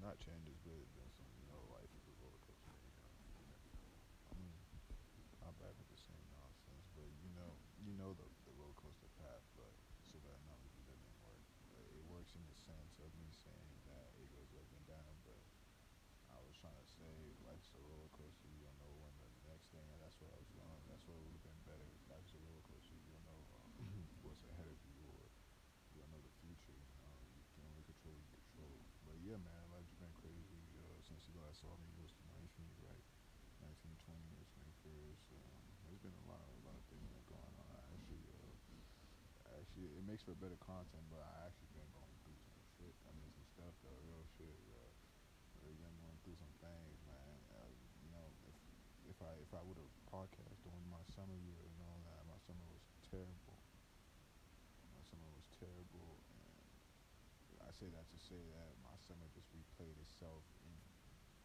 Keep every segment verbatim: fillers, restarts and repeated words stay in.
not change is good, then some, you know, life is a roller coaster. You know, I'm, I'm back with the same nonsense, but you know, you know the, the roller coaster path, but so that knowledge doesn't work. But it works in the sense of me saying that it goes up and down, but I was trying to say life's a roller coaster. You don't know when the next thing, and that's where I was going. That's what would have been better. If life's a roller coaster. You don't know um, what's ahead of you, or you don't know the future. You know, you can only control what you control. But yeah, man, life's been crazy uh, since you last saw me. It was the nineteenth, right? nineteen, twenty, twenty-first. Um, there's been a lot, a lot of things that are going on. I actually, uh, actually, it makes for better content. But I actually been going through some shit. I mean, some stuff though, real shit. Uh, I'm going through some things, man. I, you know, if if I if I would have podcast during my summer year and all that, my summer was terrible. My summer was terrible, and I say that to say that my summer just replayed itself in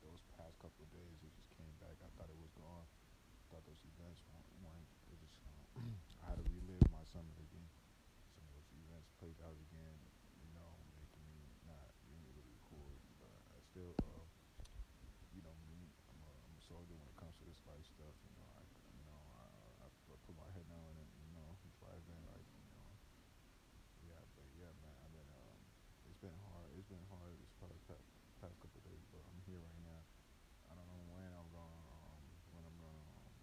those past couple of days. It just came back. I thought it was gone. I thought those events weren't. It just I had to relive my summer again. Some of those events played out again. You know, making me not really able to record. Still, uh, you know me. I'm a, I'm a soldier when it comes to this life stuff. You know, I, you know, I, I, I put my head down and you know, driving. Like, you know, yeah, but yeah, man. I've been, um, it's been hard. It's been hard this past past couple of days, but I'm here right now. I don't know when I'm gonna, um, when I'm gonna, um,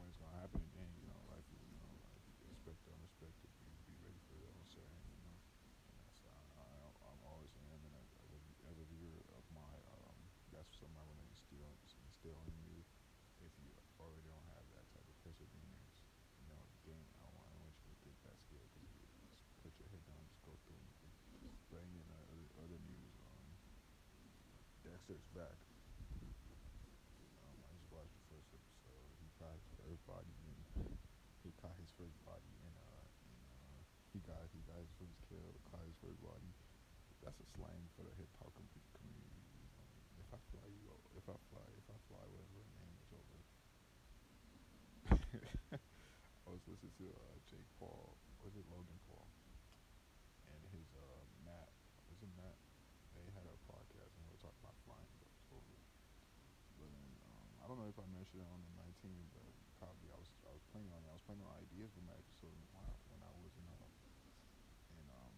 when it's gonna happen again. You know, life is, you know, like expect the unexpected. Be, be ready for the uncertain. You know, and that's, I, I, I'm always am, and I, I would, as a viewer of my, um, that's something I want to instill, instill in you if you already don't have that type of perseverance. You know, again, I want, I want you to think that skill because you just put your head down and just go through it. But in uh, other, other news, um, Dexter's back. Um, I just watched the first episode. He caught his first body in, he caught his first body in, uh, in, uh, he got, he got his first kill, caught his first body. That's a slang for the hip hop com- community. You know? If I fly, you go. If I fly, if I fly, whatever her name is over. I was listening to uh, Jake Paul. Was it Logan Paul? And his uh, Matt. Was it Matt? They had a podcast and they were talking about flying. But it was over. But then, um, I don't know if I mentioned it on the nineteenth, but probably I was. I was playing on. I was playing on ideas with my episode when I, when I was in. Uh, in um,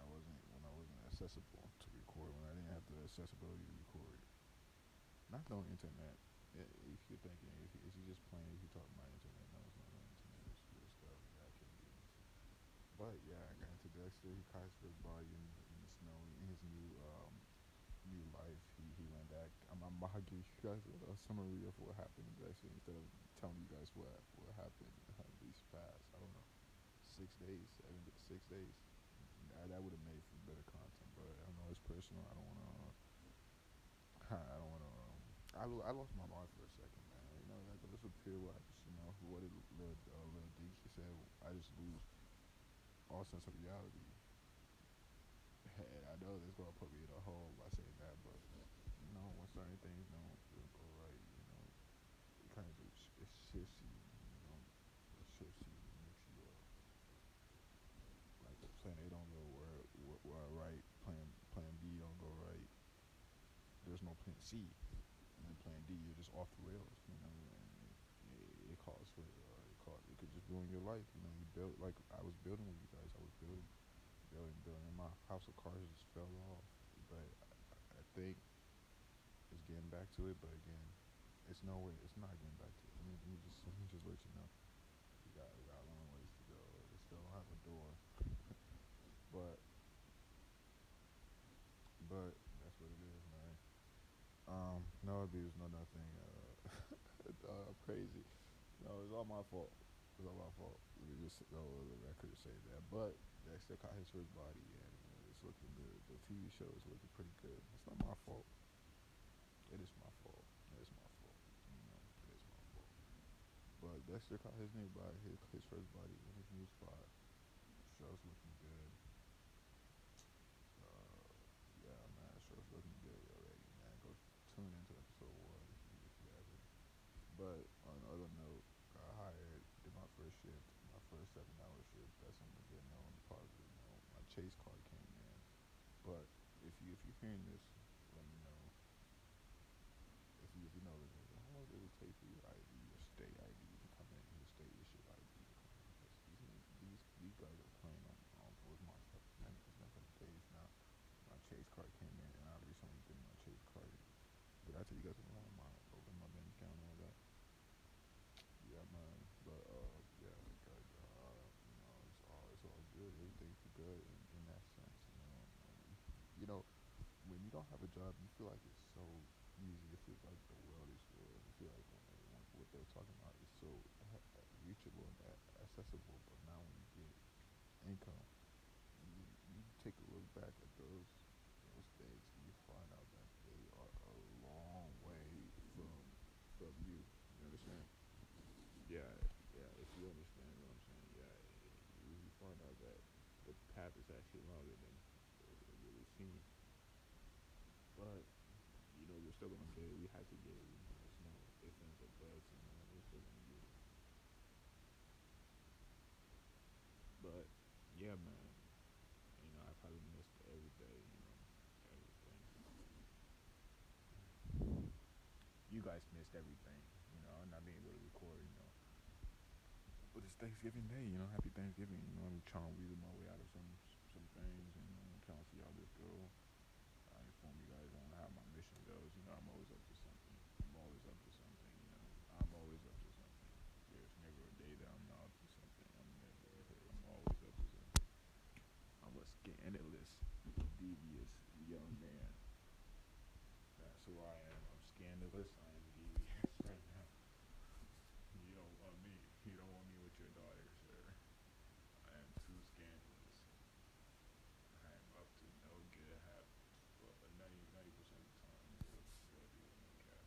I wasn't when I wasn't accessible to record, when I didn't have the accessibility to record. Not no internet. It, if you're thinking, if, you, if you're just playing, if you're talking about internet, no, it's not no internet. It's real stuff. Yeah, I can't do it. But yeah, I got into Dexter. He caught his first body in, in the snow in his new um, new life. He he went back. I'm I'm gonna give you guys a, a summary of what happened in Dexter instead of telling you guys what what happened at least past. I don't know, six days, seven, six days. I, that would have made for better content, but I don't know. It's personal. I don't want to. I don't want to. Um, I lo- I lost my mind for a second, man. You know, like this appear what I just, you know what it Lil uh, Lil Dicky said. I just lose all sense of reality. And I know this gonna put me in a hole by saying that, but you know, when certain things don't go right, you know, it kind of just it shifts you. You know, it shifts you. Plan A don't go where, where, where right, plan plan B don't go right, there's no plan C, and then plan D, you're just off the rails, you know, and it, it, it calls for, uh, it, calls, it could just ruin your life, you know, you build, like, I was building with you guys, I was building, building, building, and my house of cards just fell off, but I, I think it's getting back to it, but again, it's no way, it's not getting back to it, I mean, let me just, let me just let you know, we got, we got a long ways to go, we still don't have a door. But, but that's what it is, man. Um, no abuse, no nothing. Uh, uh, crazy. No, it's all my fault. It's all my fault. We just go over the record to say that. But Dexter caught his first body, and uh, it's looking good. The T V show is looking pretty good. It's not my fault. It is my fault. It is my fault. You know, it is my fault. But Dexter caught his new body, his, his first body in his new spot. Show's looking good. Uh, yeah, man, show's looking good already, man. Go tune into episode one if you, if you haven't. But on another note, got hired, did my first shift, my first seven hour shift. That's something good, no, on the positive note. My chase card came in. But if you if you're hearing this, let me pay for your I D, your state I D to come in, your state issue I D to come in. These, these guys are playing on, on with my stuff. And it's been some days now. My Chase card came in, and I recently did my Chase card. But I tell you guys, I'm on my, open my bank account and all that. Yeah, man. But, uh, yeah, like, uh, you know, it's all, it's all good. Everything's good in, in that sense, you know. And, you know, when you don't have a job, you feel like it's so easy. It feels like the world is real. You feel like when they, when, what they're talking about is so reachable and accessible. But now when you get income, you, you take a look back at those those things and you find out that they are a long way from from you. You understand? Yeah, yeah. If you understand what I'm saying, yeah, you, you find out that the path is actually longer than it really seems. But, you know, we're still going to get it. We have to get it. You know, there's no ifs, ands, or buts. You know, we're still going to get it. But, yeah, man. You know, I probably missed every day, you know, everything. You guys missed everything, you know, not being able to record, you know. But it's Thanksgiving Day, you know, happy Thanksgiving. You know, I'm trying to weasel my way out of some, some things, and I'm trying to see how this goes. I inform you guys on how my mission goes. You know, I'm always up to something. I'm always up to something, you know. I'm always up to something. There's never a day that I'm not up to something. I'm never, I'm always up to something. I'm a scandalous, devious young man. That's who I am. I'm scandalous. I am devious right now. You don't want me. You don't want me with your daughter, sir. I am too scandalous. I am up to no good habit. But ninety percent of the time, it's what I do in the cat.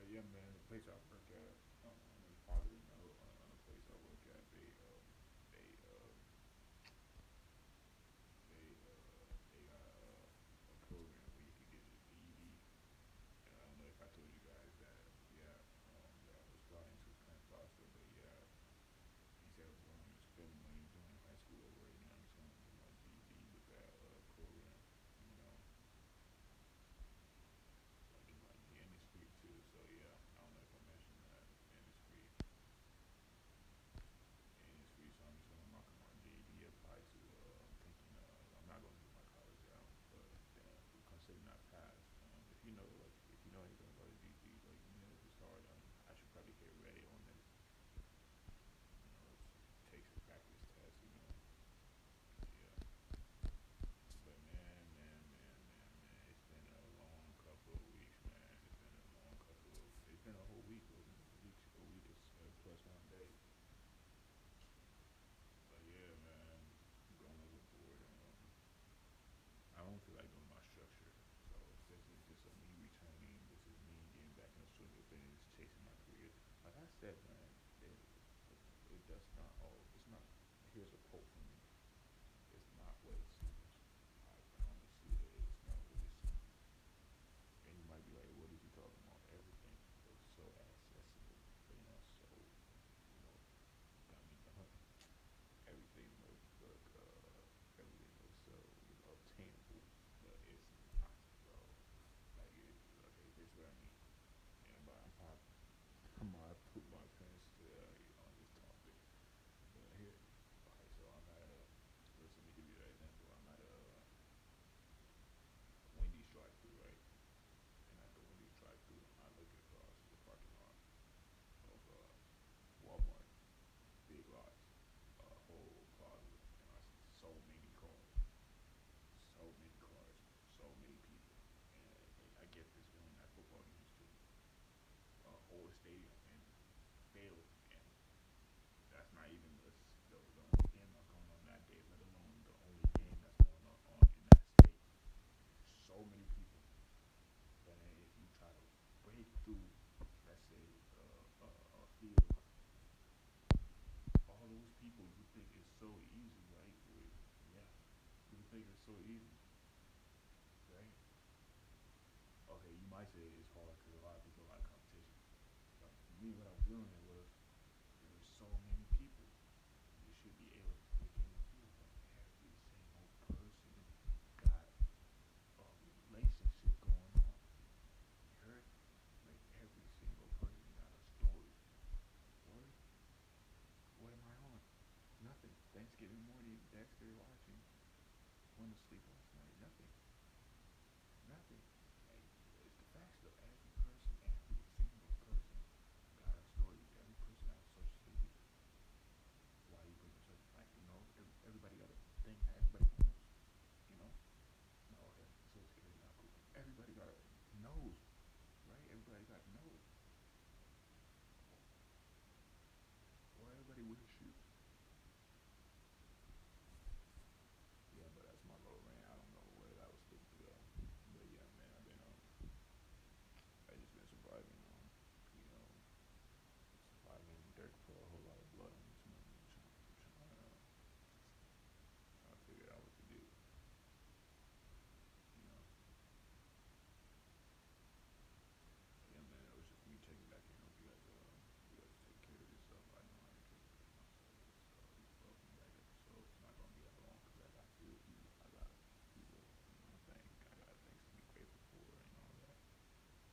But yeah, man, the place I work at, um, there's probably no uh, the place I work at, they, uh, they, uh, they, uh, they got uh, a program where you can get your D V D. And I don't know if I told you guys that, yeah, um, that I was trying to kind of foster, but yeah, he said I was going to spend money doing high school over right now, so I'm going to do my D V D with that uh, program. You know, like in like the industry too, so yeah, I don't know if I mentioned that industry. Industry, so I'm just gonna knock on my J D, apply to uh I'm thinking uh I'm not gonna do my college out, but uh consider not pass. Um if you know like if you know you're gonna go to D D, like you know it's hard, um, I should probably get ready on this. You know, it takes a practice test, you know. Yeah. But man, man, man, man, man, it's been a long couple of weeks, man. It's been a long couple of weeks. It's been a whole week, a week, a week is, uh, plus one day. But yeah, man, I'm going overboard. Um, I don't feel like doing my structure. So this is just a me returning. This is me getting back in the swing of things, chasing my career. Like I said, man, it, it, it does not all. It's not, here's a quote from me. It's not what it seems. It's not what it seems. And you might be like, what is he talking about? Everything is so accessible, you know, so, you know, I mean, everything looks like, uh, everything looks so, you know, obtainable, but it's not, bro. Like, it, okay, this is what I mean. And by, I, I'm going to put my pants uh, on this topic. But here, okay, so I'm at a, let's let me give you that example. I'm at a Wendy's drive-thru, right? And at the Wendy's drive-thru, I look across the parking lot of uh, Walmart, Big Lots, a uh, whole closet, and I see so many cars, so many cars, so many people, and, and I get this feeling at football games too. A uh, whole stadium and field, and that's not even the the only game that's going on that day, let alone the only game that's going on, on in that state. So many people. And if you try to break through, let's say, uh, a, a field, all those people, you think it's so easy, right? Yeah. You think it's so easy, right? Okay, you might say it's hard because a lot of people like competition. But for me, what I'm doing it was, there were so many people. You should be able to pick in the field, but every single person got a relationship going on. You heard? Like every single to sleep last night. Nothing. Nothing. And it's the facts though. Every person, every single person got a story. Every person got a social sleep. Why you bring yourself like, you know, everybody got a thing. Everybody knows. You know? No, that's social security not cool. Everybody got a nose. Right? Everybody got a nose. Or everybody wears shoes. Yeah, but that's my little rant. I don't know whether that was stupid though. But yeah, man, I've been um, I just been surviving on, um, you know, surviving Dirk for a whole lot of blood on this movie. I'm trying, I'm trying to, trying to figure out what to do. You know. But yeah, man, it was just me taking back in. Hope you guys, uh, you guys take care of yourself. I know I ain't taking care of myself. So you're welcome back episode. It's not gonna be that long. I got people, you know, thank, I got things to be grateful for and all that.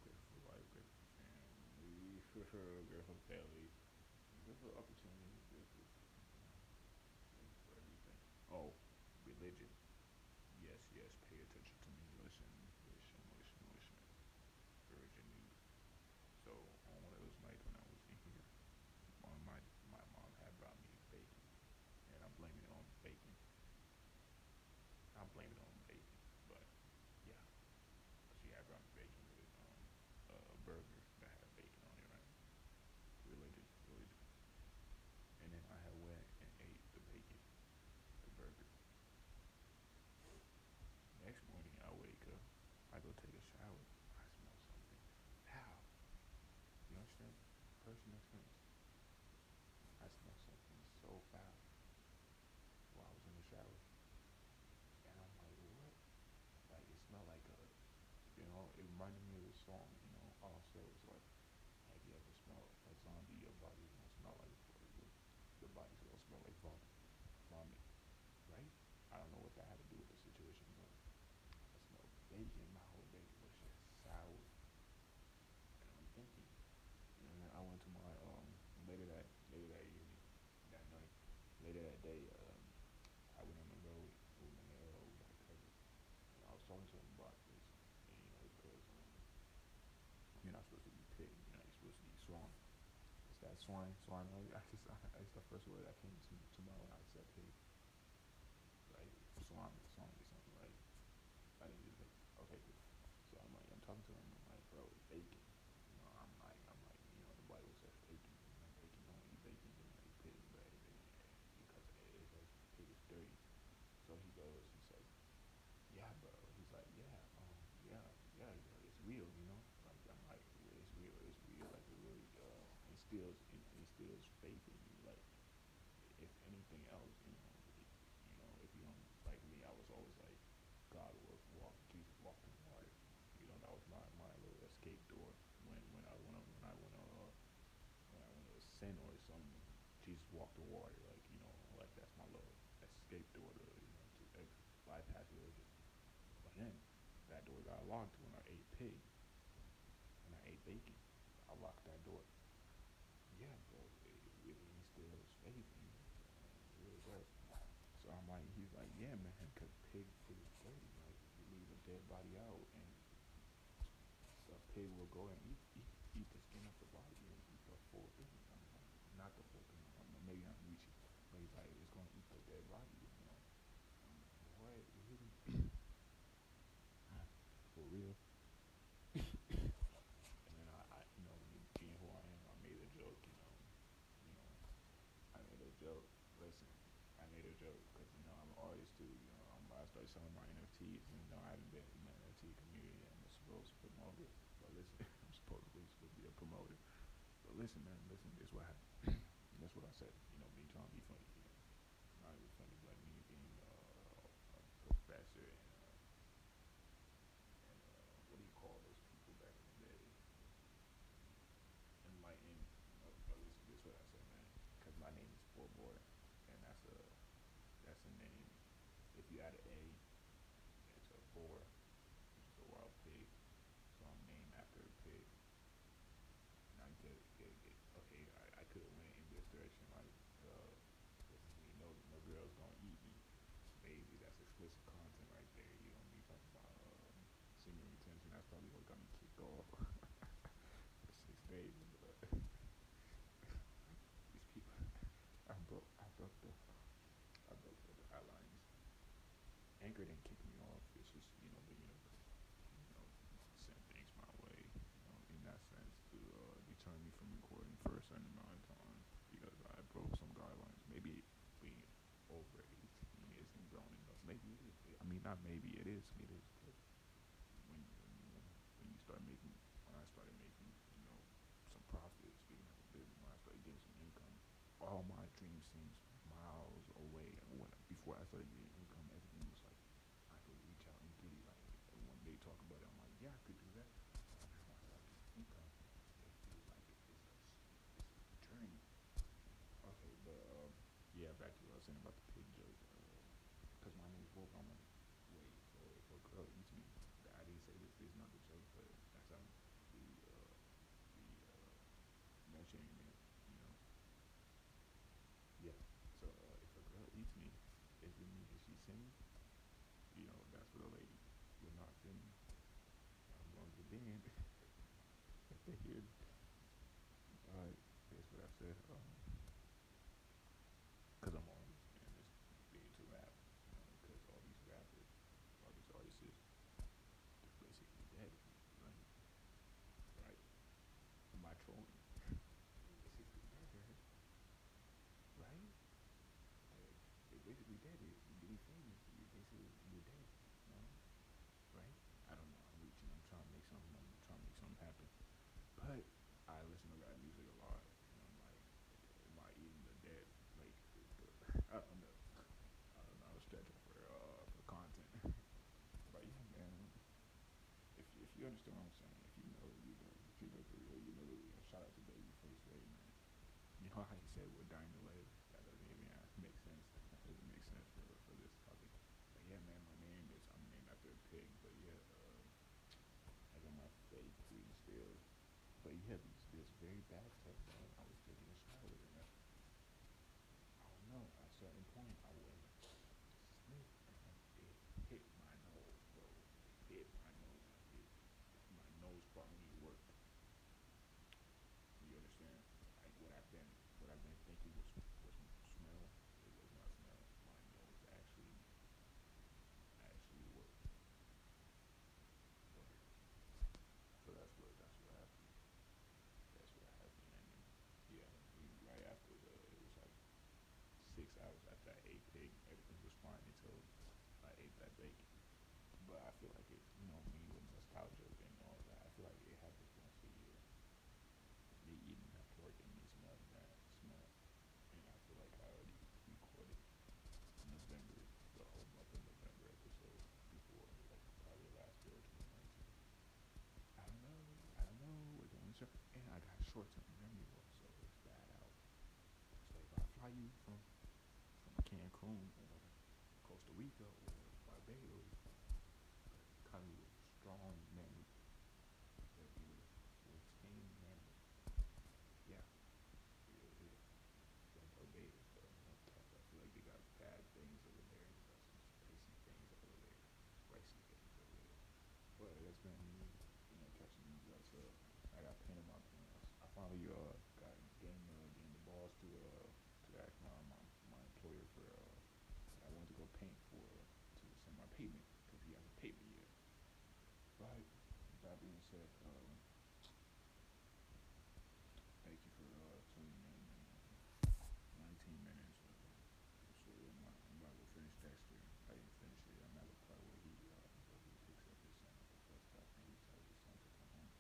Grateful for life, grateful for family, grateful for family, grateful for opportunities, grateful for, you know, grateful for everything. Oh, religion. Yes, yes, pay attention to me, listen, listen, listen, listen. Virgin news. So, on one of those nights when I was in here, my, my mom had brought me bacon, and I'm blaming it on bacon. I blame it on bacon, but yeah. She had brought me bacon with um, a burger that had bacon on it, right? Religious, religious. And then I had went and ate the bacon, the burger. Next morning I wake up, I go take a shower, I smell something. How? You understand? Person next to me. I smell something so foul while I was in the shower. And I'm like, what? Like, it smelled like a, you know, it reminded me of the song, you know, also, it's like, have you ever smelled a zombie, your body don't smell like, your body's gonna smell like vomit, vomit, right? I don't know what that had to do with the situation, but I smelled bacon, my whole bacon was just sour, and I'm thinking, you know, and then I went to my, um, later that, later that evening, that night, later that day, um, I went on the road, with my hair over my cousin, and I was talking to him about this, and you know, because um, you're not supposed to be pig, you're not supposed to be swine. It's that swine, swine, I just, I, it's the first word that came to, to my mind, I said pig. Like, swine, swine or something, right? I didn't just like, okay, cool. So I'm like, I'm talking to him, I'm like, bro, it's bacon. You know, I'm like, I'm like, you know, the Bible says bacon, you know, bacon, don't eat bacon, you know, eat pig, but because it says pig is dirty. So he goes, he says, yeah, bro. He's like, yeah, um, yeah, yeah, you know, it's real, you know? Like, I'm like, yeah, it's real, it's real, like, it really, uh, instills, it, it instills faith in you, like, if anything else, you know, it, you know, if you don't, like me, I was always like, God was walking, Jesus walked in water, you know, that was my, my little escape door, when, when I went, when I went, uh, when I went to sin or something, Jesus walked the water, like, you know, like, that's my little escape door to, you know, to ex- bypass religion. But then, that door got locked when I ate pig, and I ate bacon. I locked that door. Yeah, bro, it really instills faith in me. It really does. So I'm like, he's like, yeah, man, because pig food is dirty. Like, you leave a dead body out, and the pig will go and eat, eat, eat the skin off the body and eat the full thing. I'm like, not the full thing. I'm like, maybe I'm reaching. But he's like, it's going to eat the dead body, you know. What? Really? For real? And then I, I, you know, being who I am, I made a joke, you know. You know, I made a joke. Listen, I made a joke because, you know, I'm an artist too. You know, I'm about to start selling my N F Ts. And, you know, I haven't been in the N F T community. I'm supposed to promote it. But listen, I'm supposed to, supposed to be a promoter. But listen, man, listen, this is what happened. That's what I said, you know, me trying to be funny, you know, not even funny, but me being uh, a professor and, uh, and uh, what do you call those people back in the day, enlightened, uh, but listen, this is what I said, man, because my name is Fourboy, and that's a, that's a name, if you add an A, it's a four, which is a wild pig, so I'm named after a pig. I get, get, get, okay, I, I could have went in this direction, like, uh, you know, no girls don't eat me, maybe that's a explicit content right there. You don't be talking about uh, senior retention. That's probably what got me kicked off. Six days. But these people, I broke, I broke the, I broke the outlines. Anchor didn't kick me off. It's just, you know, the universe, you know, sent things my way, you know, in that sense, to uh, deter me from recording for a certain amount of time because I broke some guidelines. Maybe being over eighteen years and grown enough. Maybe it is. I mean, not maybe it is. It is. But when when you start making, when I started making, you know, some profits, being like a business, when I started getting some income, all my dreams seems miles away. And when before I started getting income, everything was like, I could reach out and do it. Like, and one day talk about it, I'm like, yeah, I could do that. And then when I started getting income, it feels like it, it's, a, it's a journey. Okay, but um, yeah, back to what I was saying about the pig joke. Because uh, my name's woke, I'm like, wait, so if a girl eats me, I didn't say this is not the joke, but that's how the uh, the uh, mentioning it, you know. Yeah, so uh, if a girl eats me, is it me? Is she sinning? You know, that's what a lady would not sin. I'm longer than if they hear. All right, that's what I said. Um, Cause I'm always in this being to rap, you know, cause all these rappers, all these artists, they're basically dead, right? Right? Am I trolling? Basically dead, right? Like, they're basically dead. If you get famous, you basically you're dead, you know? Right? I don't know. I'm reaching. I'm trying to make something. I'm trying to make something happen. But I listen to rap music a lot, and I'm like, am I eating the dead? Like, I don't know. I don't know. I was stretching for uh for content. But yeah, man. If if you understand what I'm saying, if you know, you know, if you know for real, you know. Shout out to Babyface Ray, man. You know how he said we're dying to live. That doesn't even make sense. That doesn't make sense for for this topic. But yeah, man, my name is I'm named after a pig. But yeah, uh, I got my fake green still. But yeah, this this very bad stuff, man. I was taking a shower with it, man. No, at a certain point I would sleep and it hit my nose, bro. It hit my nose. It, my nose probably worked. You understand? Like what I've been, what I've been thinking was was smell. It was not smell. My nose actually, actually worked. Worked. So that's what that's what happened. That's what happened. And then, yeah, right after the, it was like. Six hours after I ate pig, everything was fine until I ate that bacon. But I feel like it, you know, me with nostalgia and all that, I feel like it happens once a year. Me eating that pork and me smelling that smell. And I feel like I already recorded November, the whole month of November episode before, like probably last year or twenty nineteen. I don't know, I don't know, we're going to, and I got short-term memory loss, so it's bad out. So if I fly you from from Cancun or Costa Rica or Barbados, kind of with strong memory, that you would retain memory. Yeah, yeah, yeah. From Barbados, so I feel like they got bad things over there, they got some spicy things over there, spicy things over there. But that's been me, you know, catching these guys up. I got pain in my pants. I finally uh got game uh, getting the balls to uh to ask my my, my employer for uh I wanted to go paint for to send my payment because he hasn't paid me yet. But that being said, um, thank you for uh tuning in. nineteen minutes. I'm sure I'm not, I'm not gonna finish Dexter. I didn't finish it. I'm at the part where he uh where he picks up his son at the first stop and he tells his son to come home.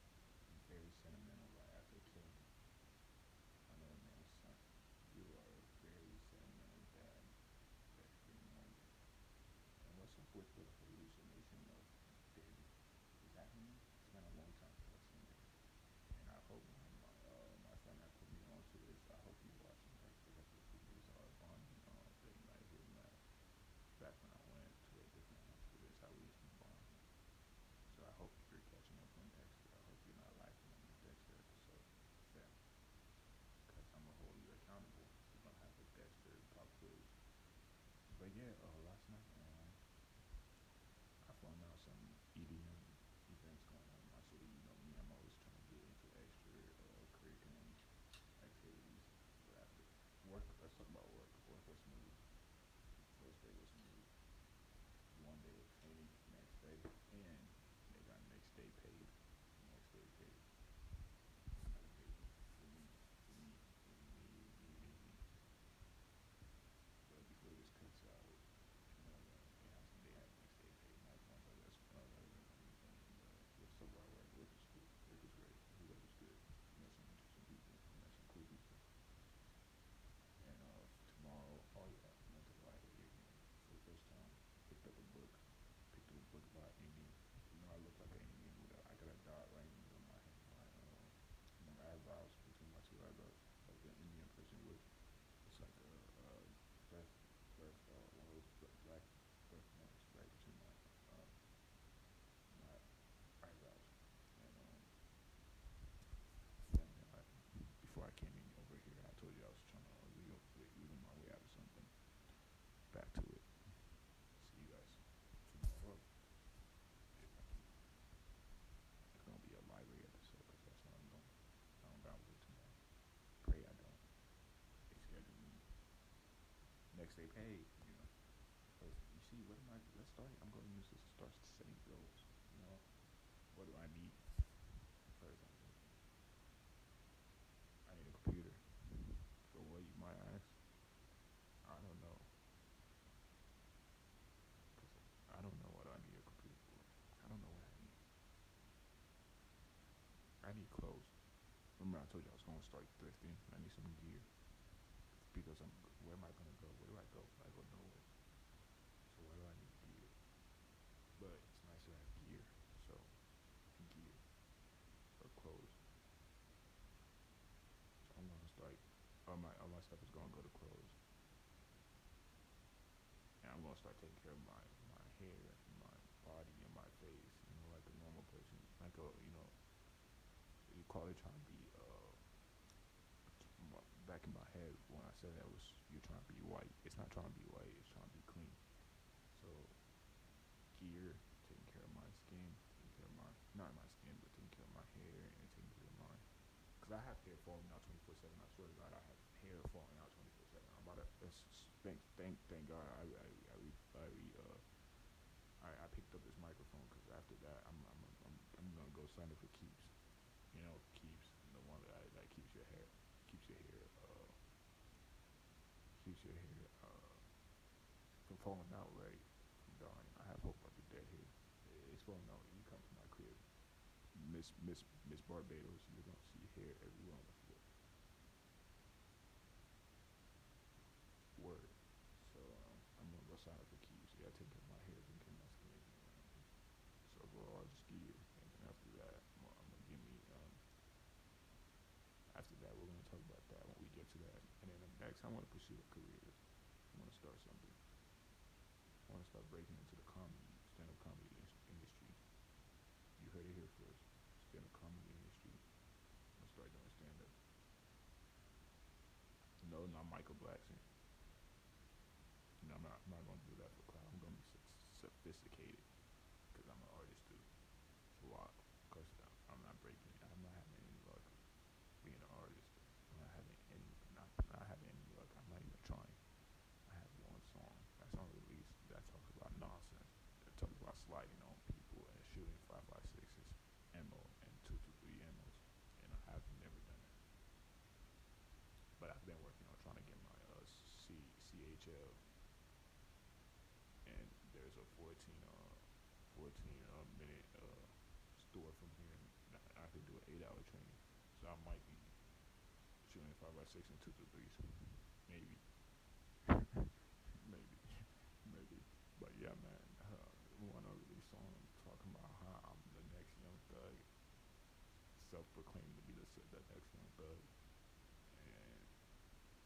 Very sentimental right after killing him. I know, man, son, you are a very sentimental dad. That's pretty normal. And what's up with the hallucination of David? Is that me? It's been a long time. next day paid, you know. But you see, what am I, let's start, I'm going to use this to start setting goals, you know. What do I need? For example, I need a computer. For what, you might ask? I don't know. I don't know what I need a computer for. I don't know what I need. I need clothes. Remember I told you I was going to start thrifting. I need some gear. Because I'm, where am I going to go? Where do I go? I go nowhere. So why do I need gear? But it's nice to have gear. So, gear. Or clothes. So I'm going to start, all my, all my stuff is going to go to clothes. And I'm going to start taking care of my, my hair, and my body, and my face. You know, like a normal person. Like a, you know, you call it trying to be, uh, back in my head when I said that was, you're trying to be white. It's not trying to be white, it's trying to be clean. So, gear, taking care of my skin, taking care of my, not my skin, but taking care of my hair, and taking care of my, because I have hair falling out twenty-four seven, I swear to God, I have hair falling out twenty-four seven. I'm about to, thank, thank, thank God, I, I, I, I, uh, I, I picked up this microphone, because after that, I'm, I'm, I'm, I'm gonna go sign up for Keeps. You know, Keeps, the one that, I, that keeps your hair. Keeps your hair, uh, keeps your hair, uh, from falling out, right? From dying. I have hope I could dead here. It's falling out. You come to my crib, Miss Miss Miss Barbados, you're gonna see hair everywhere on the floor. Word. So um, I'm gonna go sign up for Keeps. Yeah, I take care of my hair, take care of my skin. So overall, just gear, and then after that, I'm, I'm gonna give me. Um, After that, we're going to talk about that when we get to that. And then next, I want to pursue a career. I want to start something. I want to start breaking into the comedy, stand-up comedy in- industry. You heard it here first. Stand-up comedy industry. I'm going to start doing stand-up. No, not Michael Blackson. No, I'm not, I'm not going to do that for clout. I'm going to be sophisticated because I'm an artist, too. So why? Because I'm not breaking it. I'm not having any luck. Being an artist, I'm not having any, not, not having any luck. I'm not even trying. I have one song that's on release that talks about nonsense. It talks about sliding on people and shooting five by sixes, ammo and two to three ammos, and I have never done it. But I've been working on trying to get my uh, C CHL, and there's a fourteen uh fourteen uh, minute uh store from here. I, I could do an eight hour training. So I might be shooting five by six and two to threes, maybe, maybe, maybe. But yeah, man, uh, want to release song talking about how I'm the next young thug, self-proclaimed to be the, the next young thug, and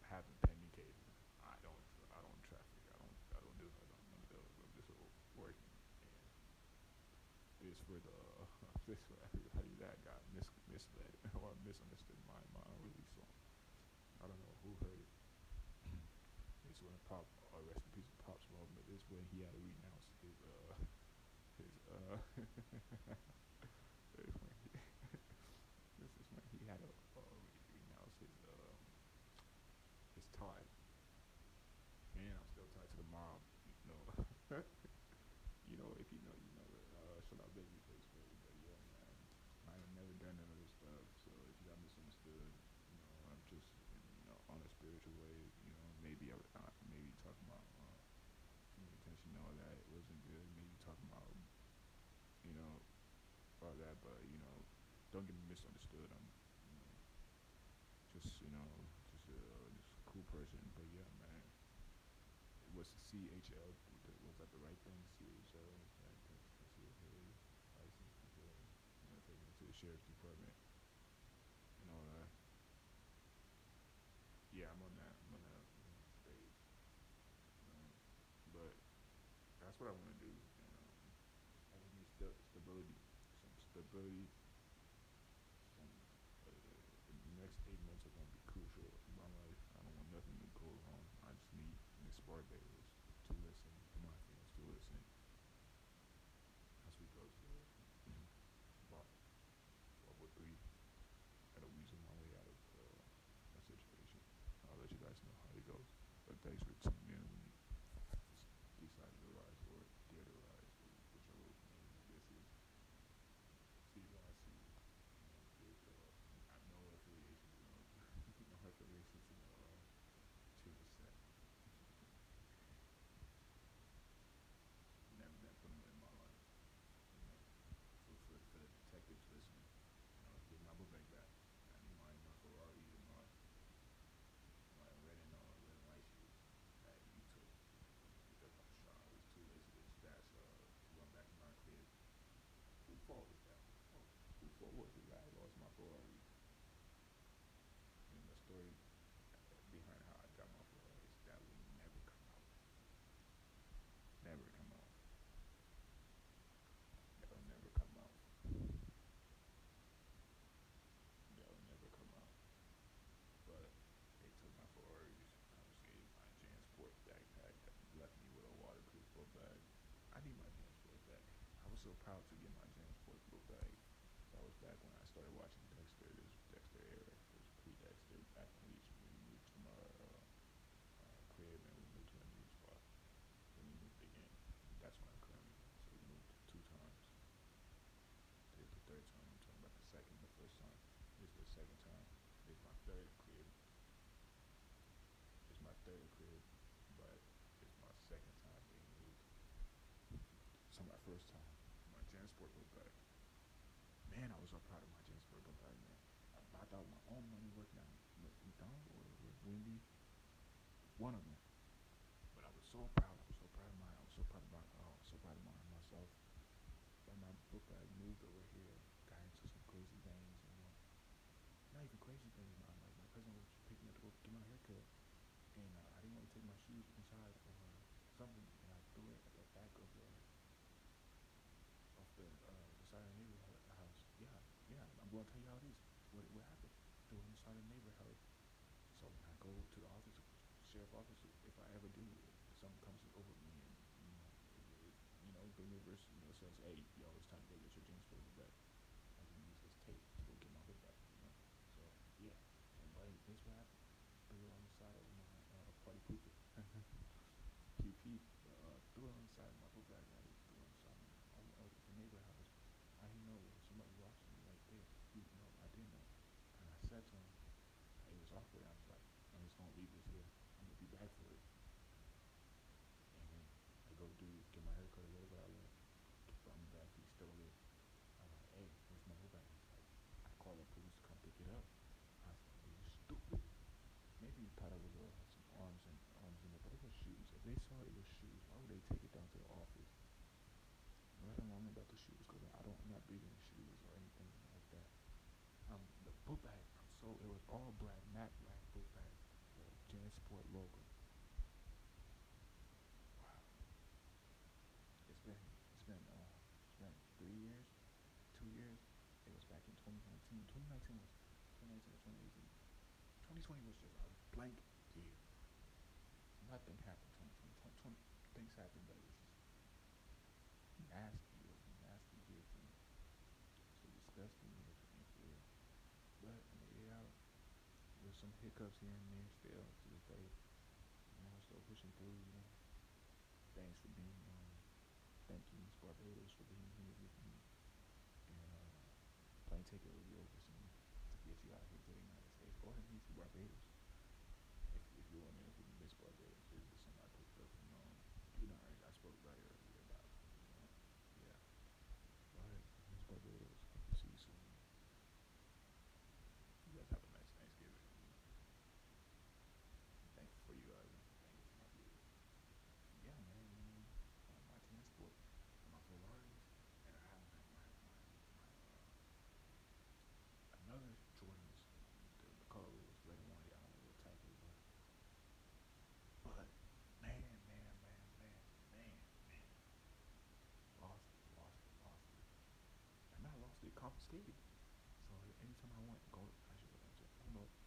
having penny cases. I don't, I don't traffic. I don't, I don't do, I don't none of those. I'm just working. And this for the, this for everybody that got mis misled. I misunderstood my, my own release song. I don't know who heard it. It's when Pop, or uh, rest in peace, Pop Smoke, but it's when he had to renounce his, uh, his, uh, it's when he this is when he had to uh, renounce his, uh, his tie. Man, I'm still tied to the mob, you know. You know, if you know, you know, uh, shout out Baby Face, baby, but yeah, man, I ain't never done none of this stuff. So if you got misunderstood, you know, I'm just, you know, on a spiritual way, you know, maybe I, I maybe talking about uh, communication, all that it wasn't good. Maybe talking about, you know, all that, but you know, don't get me misunderstood. I'm, you know, just, you know, just a uh, just a cool person. But yeah, man, it was C H L. Was that the right thing? C H L. To the sheriff's department and all that. Yeah, I'm on that. I'm on that stage. Um, but that's what I want to do. You know, I just need st stability, some stability. Some, uh, the next eight months are gonna be crucial in my life. I don't want nothing to go wrong. I just need Miss Barbados to listen to my fans, to listen as we go through it. Three, that'll weasel my way out of uh, my situation. I'll let you guys know how it goes. But thanks for tuning in. so proud to get my James Portable bag. That was back when I started watching Dexter. This was Dexter era. It was pre-Dexter, back when we moved to my uh, uh, crib and we moved to a new spot. Then we moved again. That's when I came. So we moved two times. This is the third time. I'm talking about the second, the first time. This is the second time. This is my third crib. It's my third crib, but it's my second time being moved. So my first time, my JanSport book bag. Man, I was so proud of my JanSport book bag, man. I bought out my own money working out with McDonald's or with Wendy, one of them. But I was so proud. I was so proud of my. I was so proud of my. I was so proud of my, myself. But my book bag moved over here, got into some crazy things, you know. Not even crazy things, man. Like my cousin was picking up to go get my haircut. And uh, I didn't want to take my shoes inside or something, and I threw it at the back of the, of the, uh, the side of the neighborhood house. Yeah, yeah, I'm going to tell you how it is, what, what happened. Threw it inside the neighborhood house. So when I go to the office, sheriff office, if I ever do, if something comes over me and, you know, it, you know, the universe, you know, says, hey, yo, it's time to go get your jeans pulled back. I can use this tape to go get my hood back, you know. So, yeah, and like, this what happened. Threw it on the side of my uh, party pooper. P P uh, threw it on the side of my book bag. I threw it on the side of my, the neighbor's house. I didn't know there was somebody watching me right there. You know, I didn't know. And I said to him, it was awkward. I was like, I'm just going to leave this here. I'm going to be back for it. And then I go do get my haircut a little bit. I left. Brought me back. He stole it. I'm like, hey, where's my book bag? He's like, I called the police to come pick it up. I was like, you stupid. Maybe you thought I was uh, some arms and arms in there, but it was shoes. If they saw it was shoes, why would they take it down to the office? I don't know about the shoes because I don't, I'm not big in shoes or anything like that. Um, the book bag, so it was all black, matte black book bag, the JanSport logo. Wow, it's been it's been uh, it's been three years, two years. It was back in twenty nineteen. twenty nineteen was twenty nineteen, twenty eighteen. twenty twenty was just a blank year. Nothing happened. twenty twenty, twenty, twenty, things happened, but it was just nasty. It was a nasty year for me. It's a disgusting year for me, for real. But in the year out, there's some hiccups here and there still to this day. You know, still pushing through, you know. Thanks for being on. Um, thank you, Miz Barbados, for being here with me. And uh, playing ticket will be over soon. Get you out here to the United States. Go ahead and meet Barbados. If, if you want to know Miss Barbados, this is something I picked up from, um, you know, I spoke about it earlier about, you know, yeah. Go ahead, Miss Barbados. See you soon. You guys have a nice Thanksgiving. Thank you for you guys. Thank you for my video. Yeah, man. I'm my transport. I'm my Ferrari. And I have my, my, my, my uh, another Jordans, the, the color was red and white. I don't know what type it was, but man, man, man, man, man, man, lost it, lost it, lost it, and I lost it, confiscated. So anytime I want to go, I should go to, I don't know.